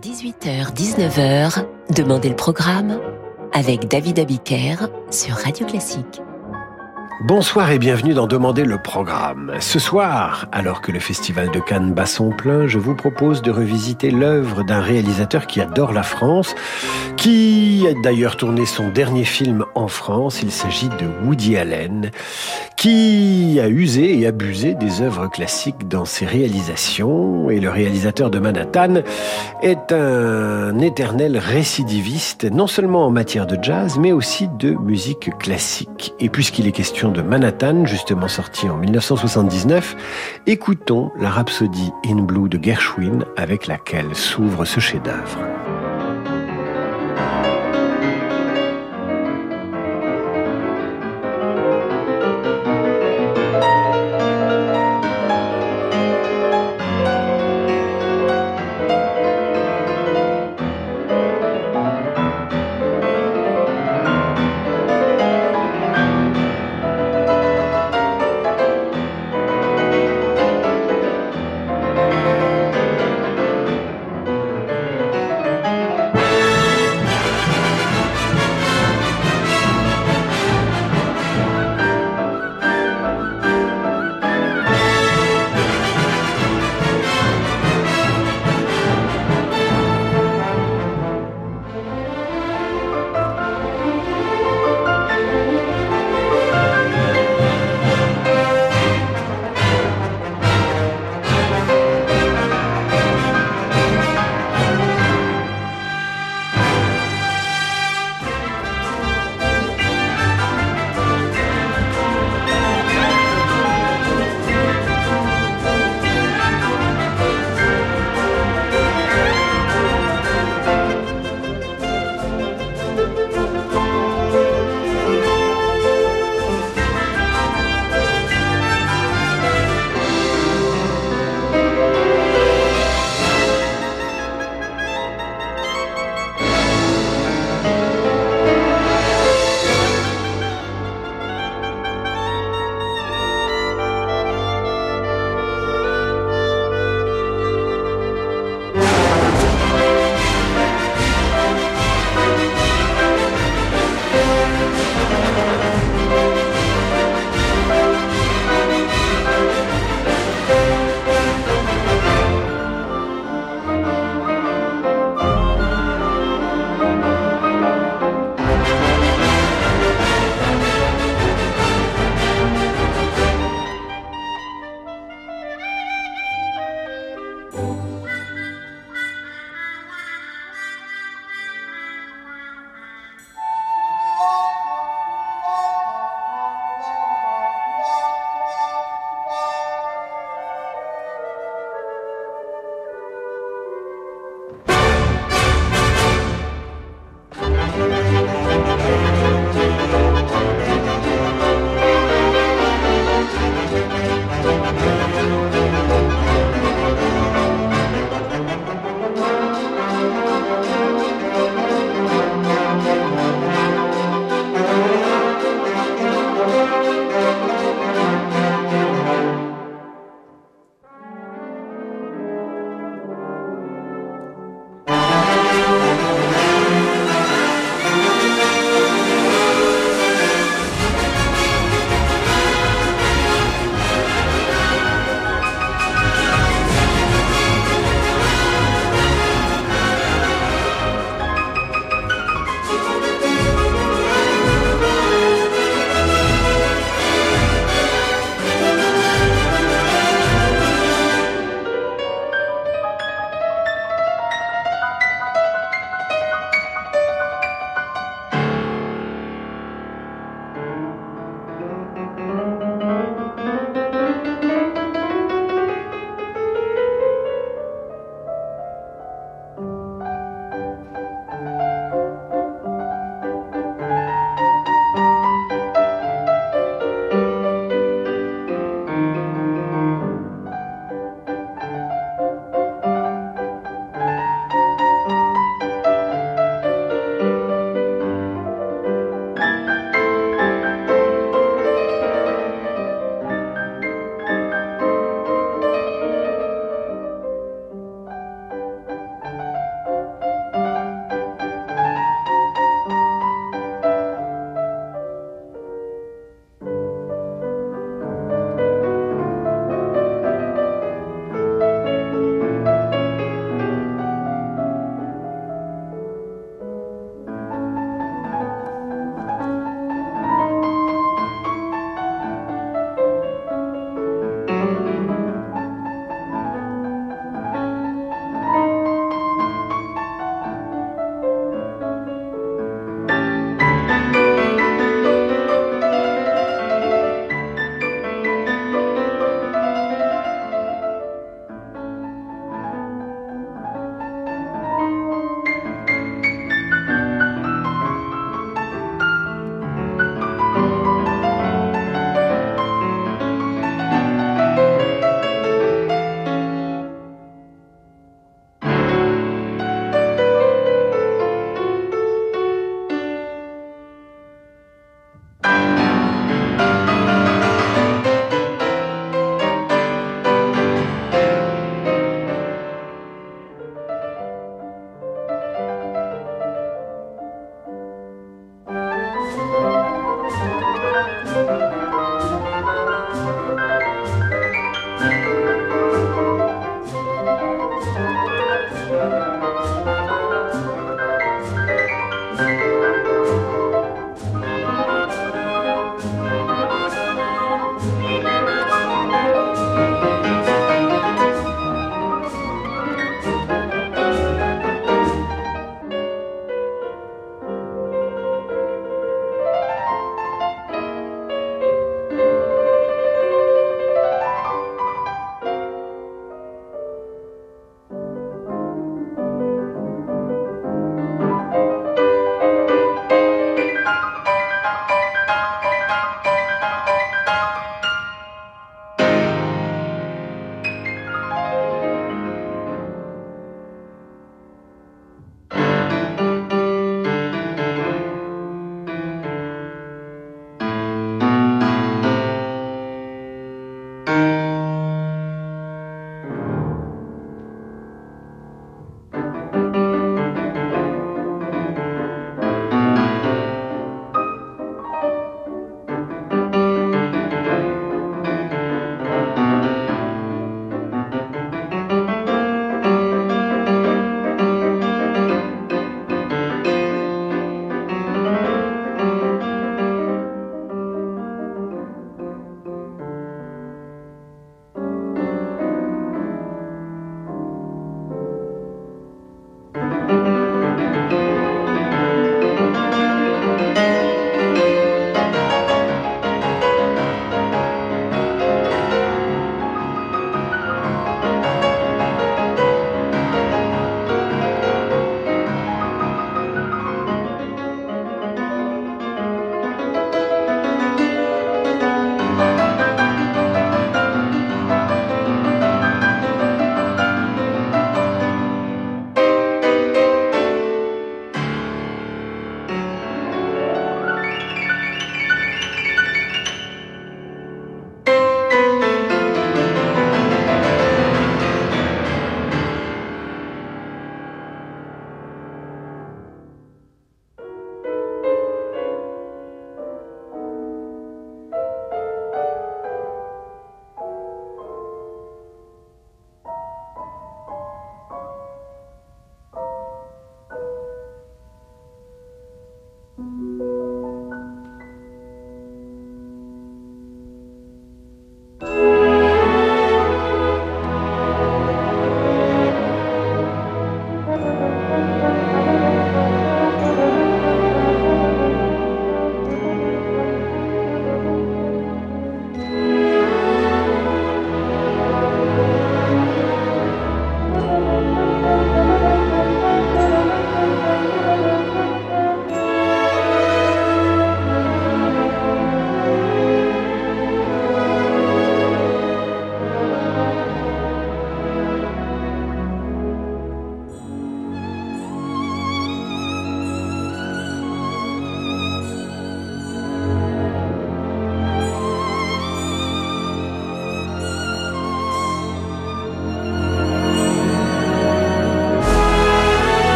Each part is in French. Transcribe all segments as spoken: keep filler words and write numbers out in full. dix-huit heures dix-neuf heures, Demandez le programme avec David Abiker sur Radio Classique. Bonsoir et bienvenue dans Demandez le programme. Ce soir, alors que le Festival de Cannes bat son plein, je vous propose de revisiter l'œuvre d'un réalisateur qui adore la France, qui a d'ailleurs tourné son dernier film en France. Il s'agit de Woody Allen, qui a usé et abusé des œuvres classiques dans ses réalisations. Et le réalisateur de Manhattan est un éternel récidiviste, non seulement en matière de jazz, mais aussi de musique classique. Et puisqu'il est question de Manhattan, justement sorti en dix-neuf cent soixante-dix-neuf, écoutons la Rhapsody in Blue de Gershwin avec laquelle s'ouvre ce chef-d'œuvre.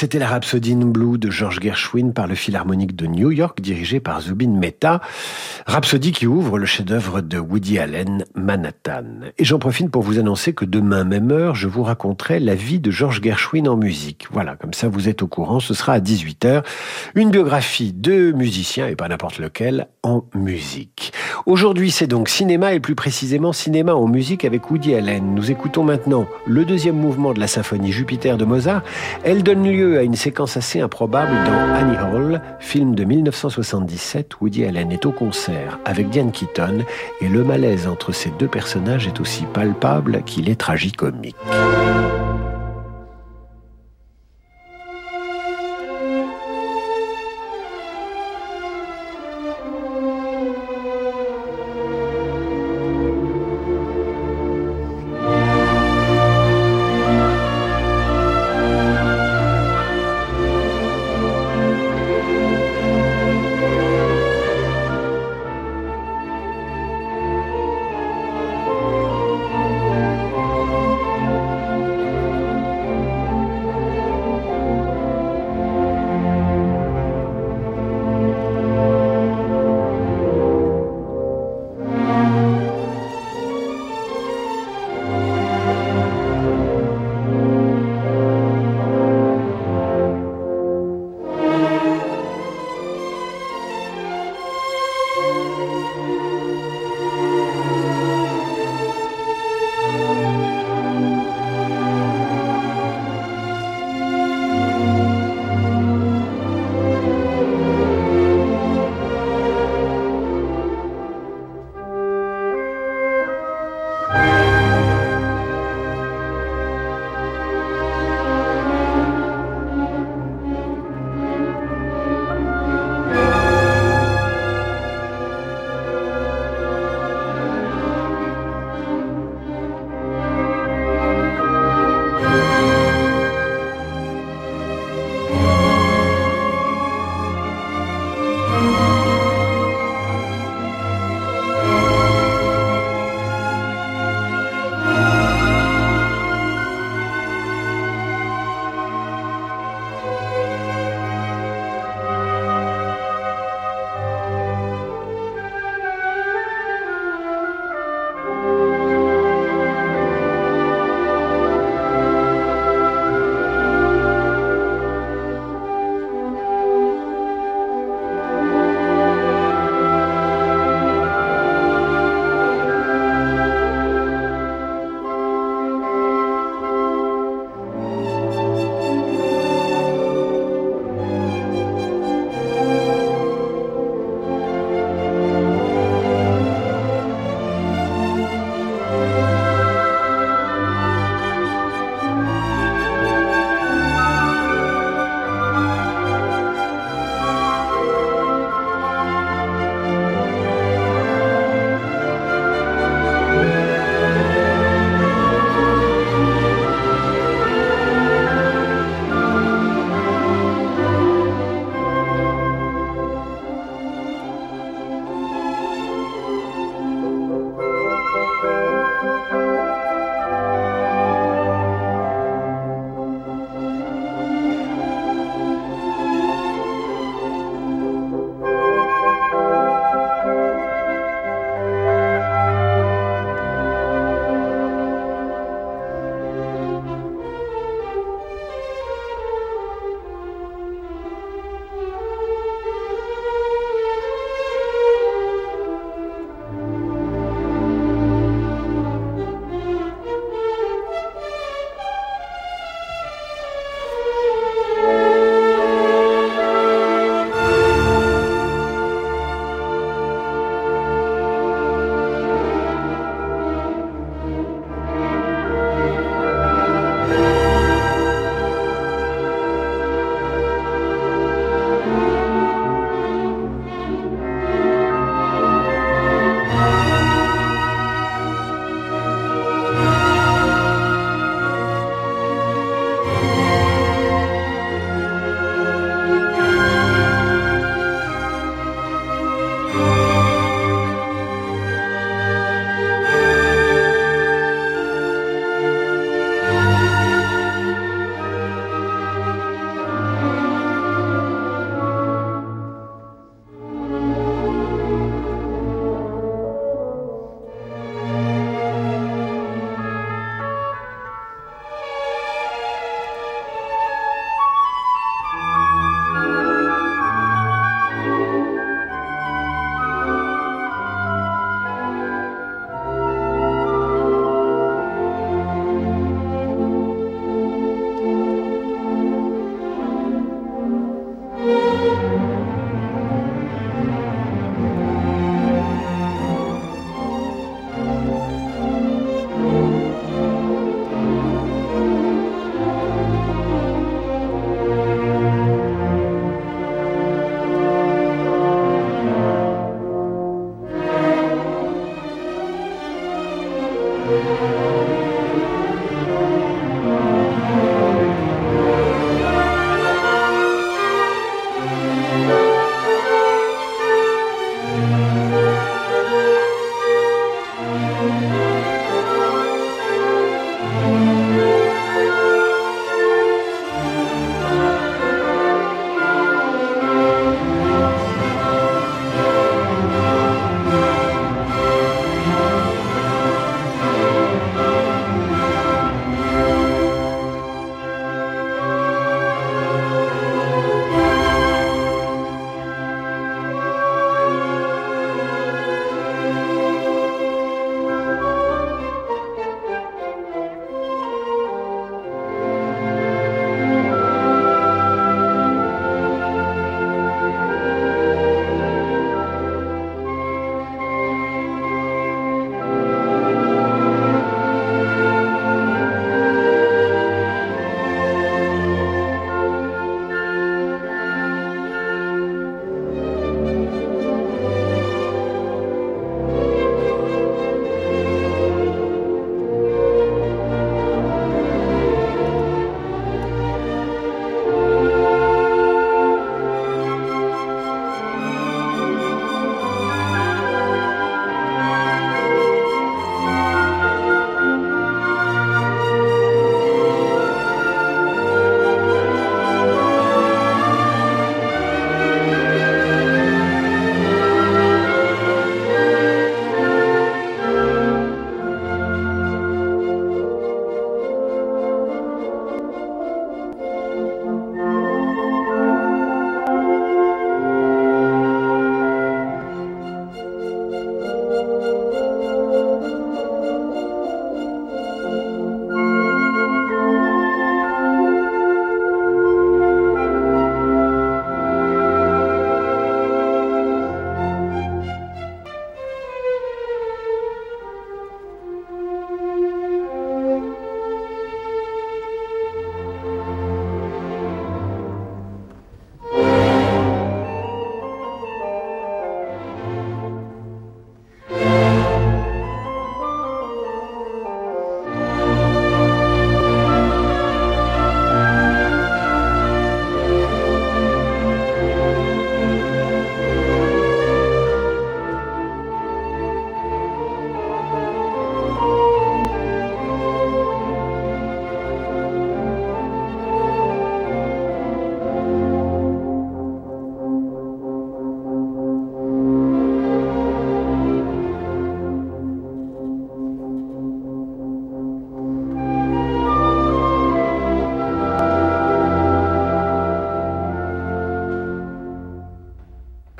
C'était la Rhapsody in Blue de George Gershwin par le Philharmonique de New York, dirigé par Zubin Mehta. Rhapsody qui ouvre le chef-d'œuvre de Woody Allen, Manhattan. Et j'en profite pour vous annoncer que demain, même heure, je vous raconterai la vie de George Gershwin en musique. Voilà, comme ça vous êtes au courant, ce sera à dix-huit heures. Une biographie de musicien, et pas n'importe lequel, en musique. Aujourd'hui, c'est donc cinéma, et plus précisément cinéma en musique avec Woody Allen. Nous écoutons maintenant le deuxième mouvement de la symphonie Jupiter de Mozart. Elle donne lieu à une séquence assez improbable dans Annie Hall, film de dix-neuf cent soixante-dix-sept. Woody Allen est au concert avec Diane Keaton et le malaise entre ces deux personnages est aussi palpable qu'il est tragicomique.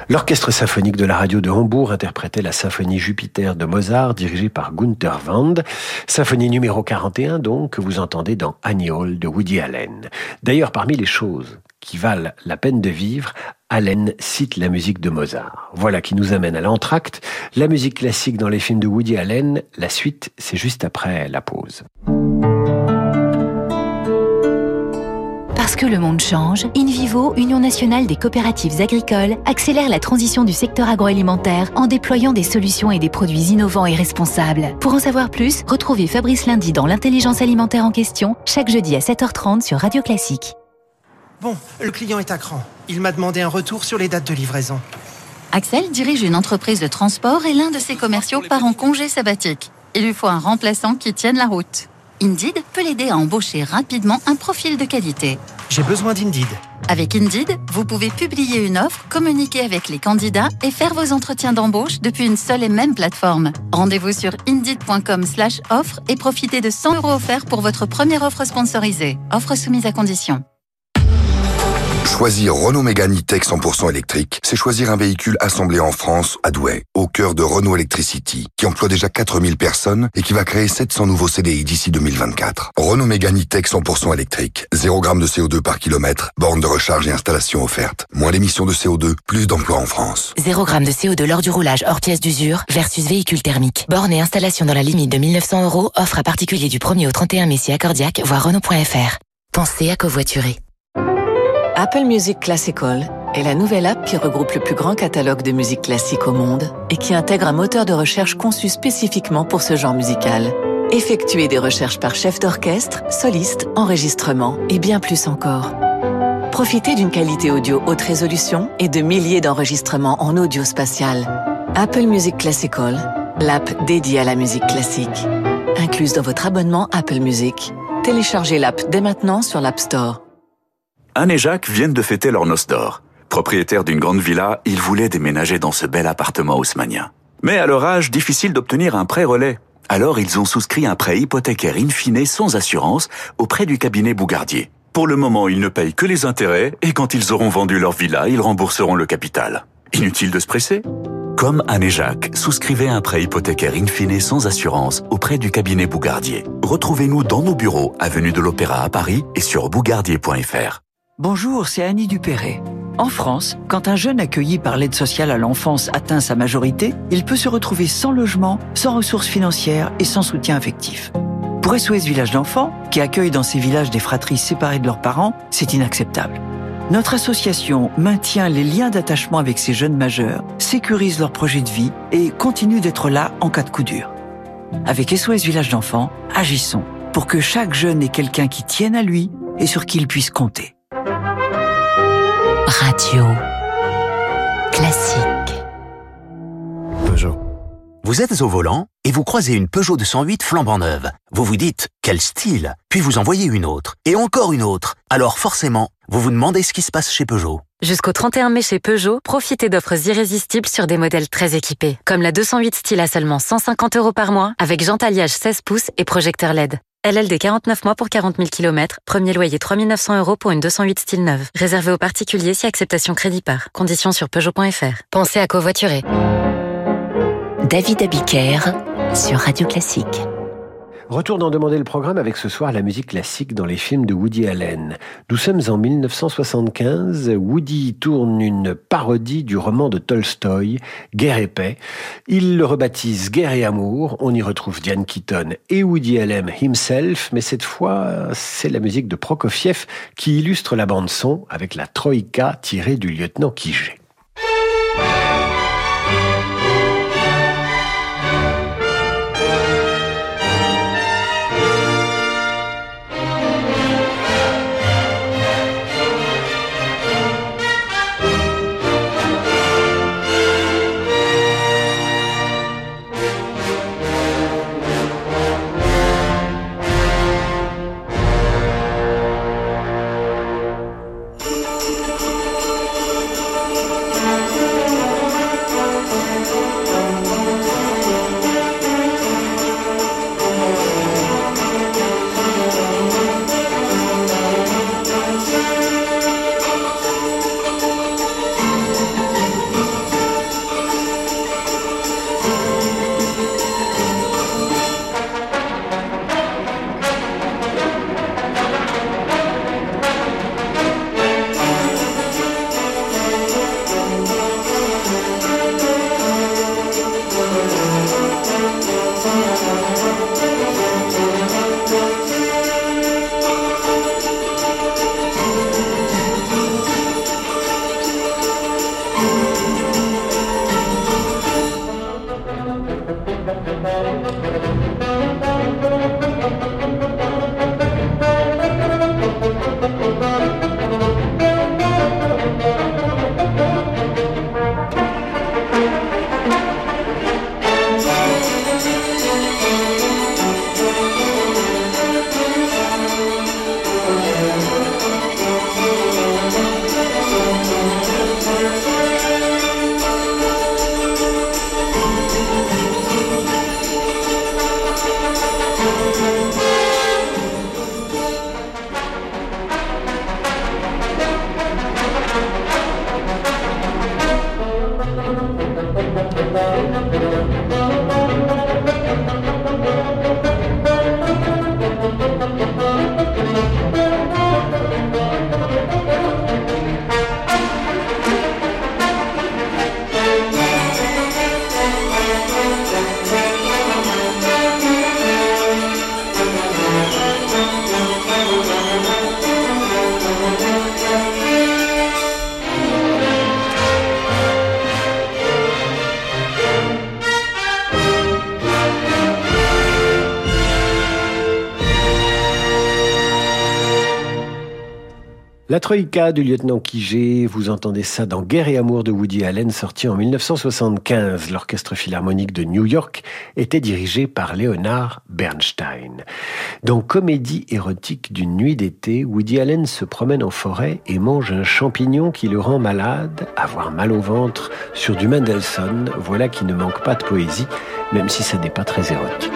L'orchestre symphonique de la radio de Hambourg interprétait la symphonie Jupiter de Mozart, dirigée par Gunter Wand. Symphonie numéro quarante et un, donc, que vous entendez dans Annie Hall de Woody Allen. D'ailleurs, parmi les choses qui valent la peine de vivre, Allen cite la musique de Mozart. Voilà qui nous amène à l'entracte. La musique classique dans les films de Woody Allen, la suite, c'est juste après la pause. Parce que le monde change, INVIVO, Union nationale des coopératives agricoles, accélère la transition du secteur agroalimentaire en déployant des solutions et des produits innovants et responsables. Pour en savoir plus, retrouvez Fabrice Lundi dans l'intelligence alimentaire en question, chaque jeudi à sept heures trente sur Radio Classique. Bon, le client est à cran. Il m'a demandé un retour sur les dates de livraison. Axel dirige une entreprise de transport et l'un de ses commerciaux part en congé sabbatique. Il lui faut un remplaçant qui tienne la route. Indeed peut l'aider à embaucher rapidement un profil de qualité. J'ai besoin d'Indeed. Avec Indeed, vous pouvez publier une offre, communiquer avec les candidats et faire vos entretiens d'embauche depuis une seule et même plateforme. Rendez-vous sur indeed point com slash offre et profitez de cent euros offerts pour votre première offre sponsorisée. Offre soumise à condition. Choisir Renault Mégane E-Tech cent pour cent électrique, c'est choisir un véhicule assemblé en France, à Douai, au cœur de Renault Electricity, qui emploie déjà quatre mille personnes et qui va créer sept cents nouveaux C D I d'ici deux mille vingt-quatre. Renault Mégane E-Tech cent pour cent électrique, zéro gramme de C O deux par kilomètre, borne de recharge et installation offerte. Moins l'émission de C O deux, plus d'emplois en France. zéro gramme de C O deux lors du roulage hors pièce d'usure versus véhicule thermique. Borne et installation dans la limite de mille neuf cents euros, offre à particulier du premier au trente et un mai si accordiaque, voire Renault point F R. Pensez à covoiturer. Apple Music Classical est la nouvelle app qui regroupe le plus grand catalogue de musique classique au monde et qui intègre un moteur de recherche conçu spécifiquement pour ce genre musical. Effectuez des recherches par chef d'orchestre, soliste, enregistrement et bien plus encore. Profitez d'une qualité audio haute résolution et de milliers d'enregistrements en audio spatial. Apple Music Classical, l'app dédiée à la musique classique. Incluse dans votre abonnement Apple Music. Téléchargez l'app dès maintenant sur l'App Store. Anne et Jacques viennent de fêter leur noce d'or. Propriétaires d'une grande villa, ils voulaient déménager dans ce bel appartement haussmannien. Mais à leur âge, difficile d'obtenir un prêt relais. Alors ils ont souscrit un prêt hypothécaire in fine sans assurance auprès du cabinet Bougardier. Pour le moment, ils ne payent que les intérêts et quand ils auront vendu leur villa, ils rembourseront le capital. Inutile de se presser. Comme Anne et Jacques, souscrivez un prêt hypothécaire in fine sans assurance auprès du cabinet Bougardier. Retrouvez-nous dans nos bureaux, avenue de l'Opéra à Paris et sur bougardier point f r. Bonjour, c'est Annie Dupéret. En France, quand un jeune accueilli par l'aide sociale à l'enfance atteint sa majorité, il peut se retrouver sans logement, sans ressources financières et sans soutien affectif. Pour S O S Village d'Enfants, qui accueille dans ces villages des fratries séparées de leurs parents, c'est inacceptable. Notre association maintient les liens d'attachement avec ces jeunes majeurs, sécurise leur projet de vie et continue d'être là en cas de coup dur. Avec S O S Village d'Enfants, agissons pour que chaque jeune ait quelqu'un qui tienne à lui et sur qui il puisse compter. Radio Classique. Peugeot. Vous êtes au volant et vous croisez une Peugeot deux cent huit flambant neuve. Vous vous dites « quel style ?» Puis vous envoyez une autre et encore une autre. Alors forcément, vous vous demandez ce qui se passe chez Peugeot. Jusqu'au trente et un mai chez Peugeot, profitez d'offres irrésistibles sur des modèles très équipés. Comme la deux cent huit style à seulement cent cinquante euros par mois avec jante-alliage seize pouces et projecteur L E D. L L D quarante-neuf mois pour quarante mille kilomètres. Premier loyer trois mille neuf cents euros pour une deux cent huit style neuve. Réservé aux particuliers si acceptation crédit par. Conditions sur Peugeot point f r. Pensez à covoiturer. David Abiker sur Radio Classique. Retour dans Demandez le programme avec ce soir la musique classique dans les films de Woody Allen. Nous sommes en mille neuf cent soixante-quinze, Woody tourne une parodie du roman de Tolstoï, Guerre et paix. Il le rebaptise Guerre et amour, on y retrouve Diane Keaton et Woody Allen himself, mais cette fois, c'est la musique de Prokofiev qui illustre la bande-son avec la Troïka tirée du lieutenant Kijé. We'll be right back. La Troïka du lieutenant Kijé, vous entendez ça dans Guerre et amour de Woody Allen, sorti en dix-neuf cent soixante-quinze. L'orchestre philharmonique de New York était dirigé par Leonard Bernstein. Dans Comédie érotique d'une nuit d'été, Woody Allen se promène en forêt et mange un champignon qui le rend malade. Avoir mal au ventre sur du Mendelssohn, voilà qui ne manque pas de poésie, même si ça n'est pas très érotique.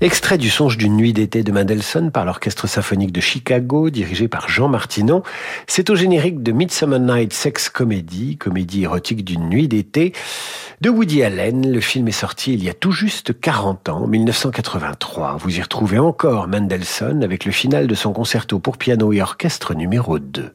Extrait du Songe d'une nuit d'été de Mendelssohn par l'Orchestre symphonique de Chicago, dirigé par Jean Martinon. C'est au générique de Midsummer Night Sex Comedy, comédie érotique d'une nuit d'été, de Woody Allen. Le film est sorti il y a tout juste quarante ans, dix-neuf cent quatre-vingt-trois. Vous y retrouvez encore Mendelssohn avec le final de son concerto pour piano et orchestre numéro deux.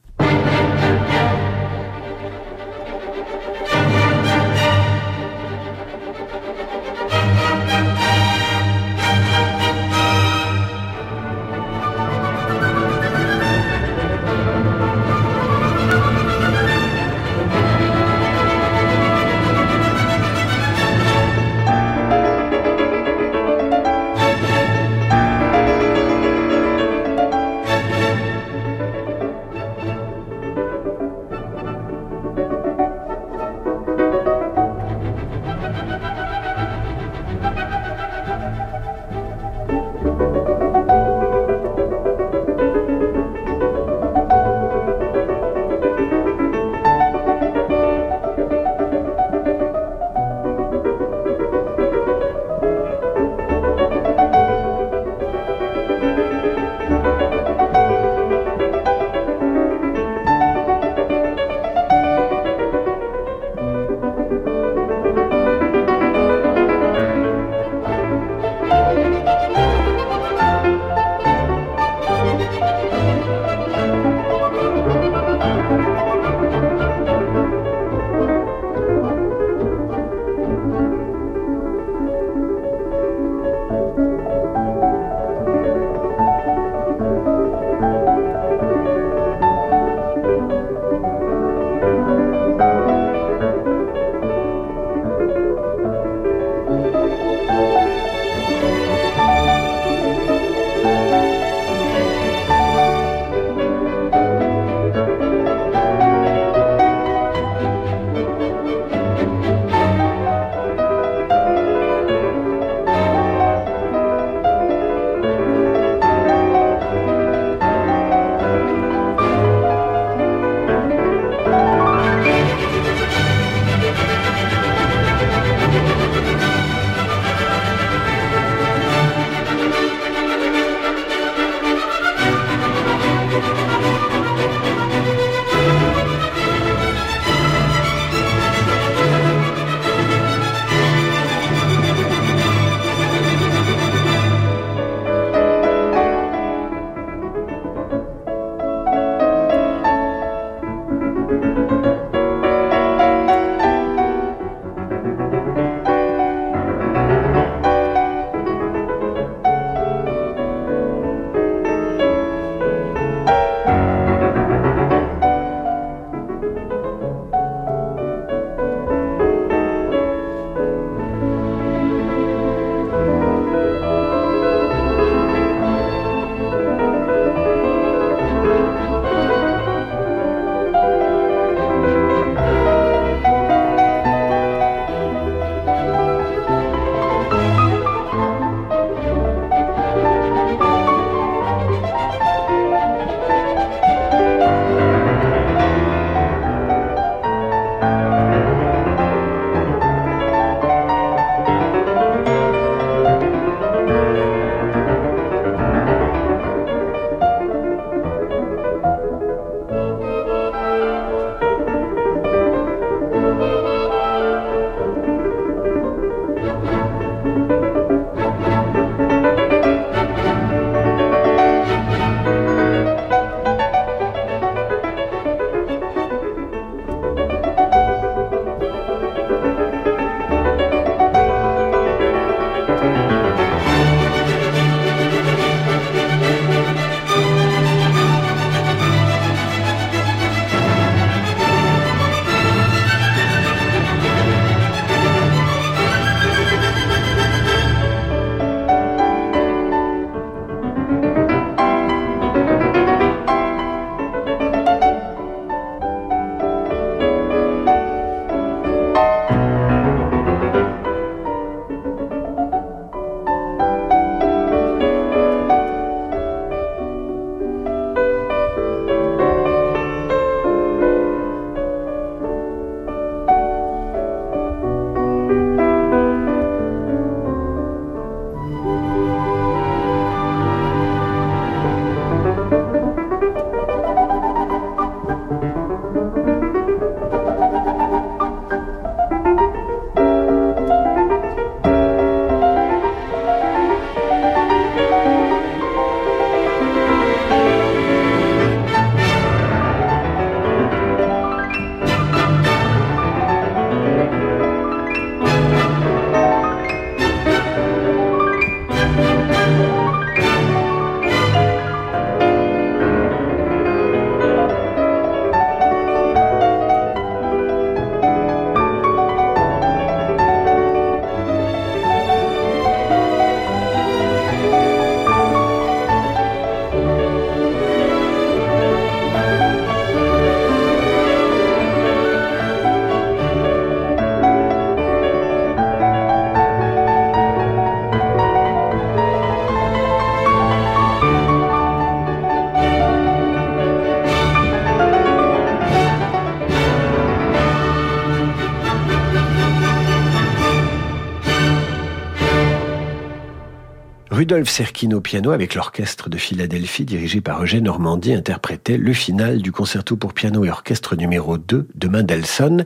Rudolf Serkin au piano avec l'orchestre de Philadelphie dirigé par Eugène Ormandy interprétait le final du concerto pour piano et orchestre numéro deux de Mendelssohn.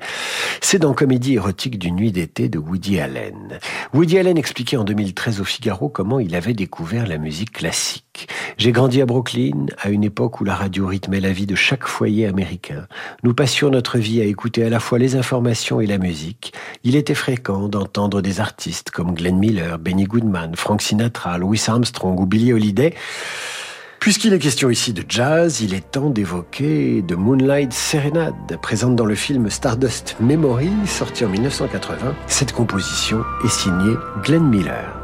C'est dans Comédie érotique d'une nuit d'été de Woody Allen. Woody Allen expliquait en deux mille treize au Figaro comment il avait découvert la musique classique. « J'ai grandi à Brooklyn, à une époque où la radio rythmait la vie de chaque foyer américain. Nous passions notre vie à écouter à la fois les informations et la musique. Il était fréquent d'entendre des artistes comme Glenn Miller, Benny Goodman, Frank Sinatra, Louis Armstrong ou Billie Holiday. » Puisqu'il est question ici de jazz, il est temps d'évoquer The Moonlight Serenade, présente dans le film Stardust Memories, sorti en dix-neuf cent quatre-vingt. Cette composition est signée Glenn Miller.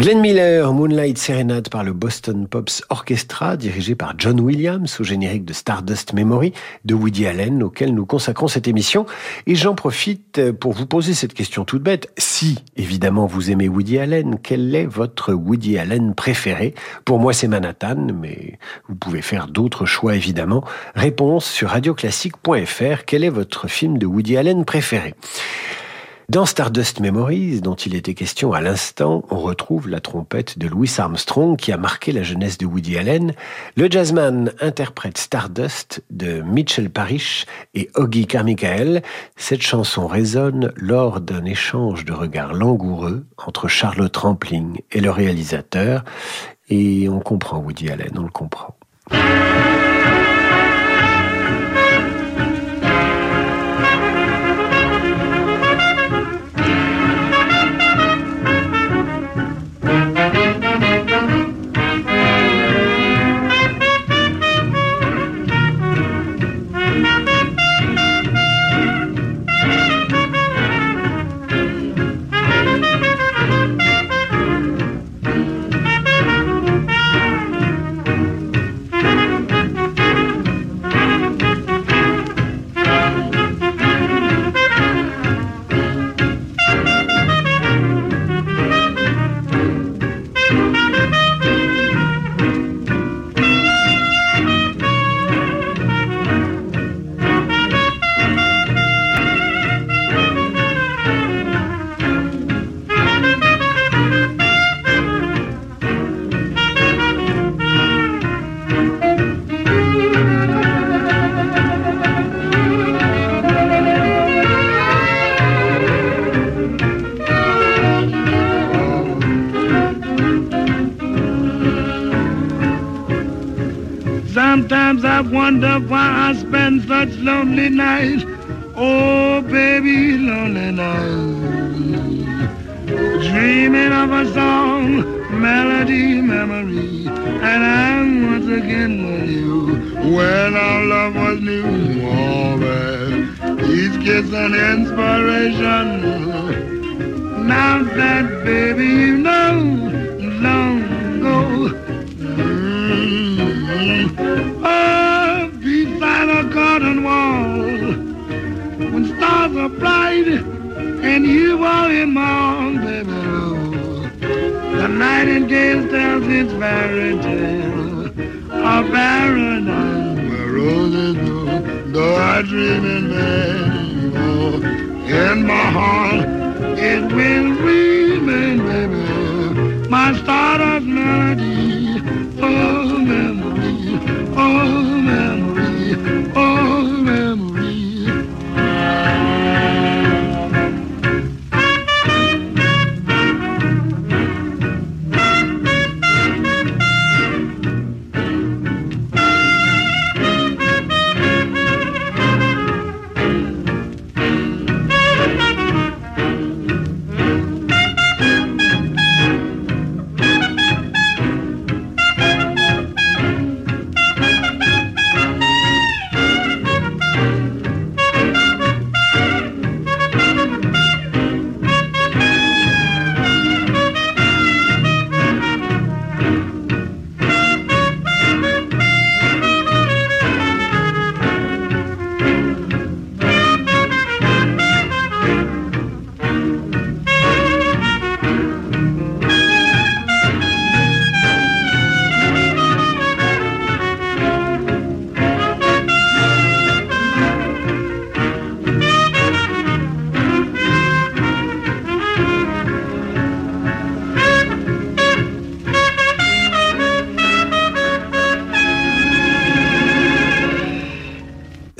Glenn Miller, Moonlight Serenade par le Boston Pops Orchestra, dirigé par John Williams au générique de Stardust Memories de Woody Allen, auquel nous consacrons cette émission. Et j'en profite pour vous poser cette question toute bête. Si, évidemment, vous aimez Woody Allen, quel est votre Woody Allen préféré ? Pour moi, c'est Manhattan, mais vous pouvez faire d'autres choix, évidemment. Réponse sur radio classique point f r. Quel est votre film de Woody Allen préféré ? Dans Stardust Memories, dont il était question à l'instant, on retrouve la trompette de Louis Armstrong qui a marqué la jeunesse de Woody Allen. Le jazzman interprète Stardust de Mitchell Parrish et Oggy Carmichael. Cette chanson résonne lors d'un échange de regards langoureux entre Charlotte Rampling et le réalisateur. Et on comprend Woody Allen, on le comprend. Sometimes I wonder why I spend such lonely nights. Oh, baby, lonely nights. Dreaming of a song, melody, memory, and I'm once again with you. When our love was new, oh, man, these kiss an inspiration. Now that, baby, you know, long ago. Mm-hmm. Oh, beside a garden wall, when stars are bright and you are in my arms, baby. Oh, the nightingale tells its fairy tale of paradise where roses grow. Though I dream in vain, oh, in my heart it will remain, baby. My stardust melody, oh, memory. Oh, memory, oh, memory.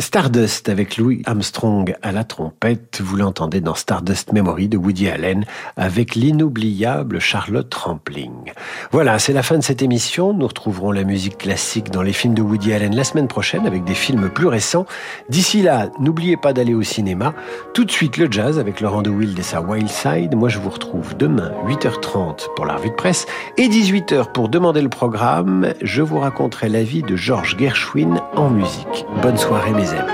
Stardust avec Louis Armstrong à la trompette, vous l'entendez dans Stardust Memory de Woody Allen avec l'inoubliable Charlotte Rampling. Voilà, c'est la fin de cette émission. Nous retrouverons la musique classique dans les films de Woody Allen la semaine prochaine avec des films plus récents. D'ici là, n'oubliez pas d'aller au cinéma. Tout de suite, le jazz avec Laurent de Wilde et sa Wild Side. Moi, je vous retrouve demain, huit heures trente pour la revue de presse et dix-huit heures pour Demander le programme. Je vous raconterai la vie de George Gershwin en musique. Bonne soirée, mes amis.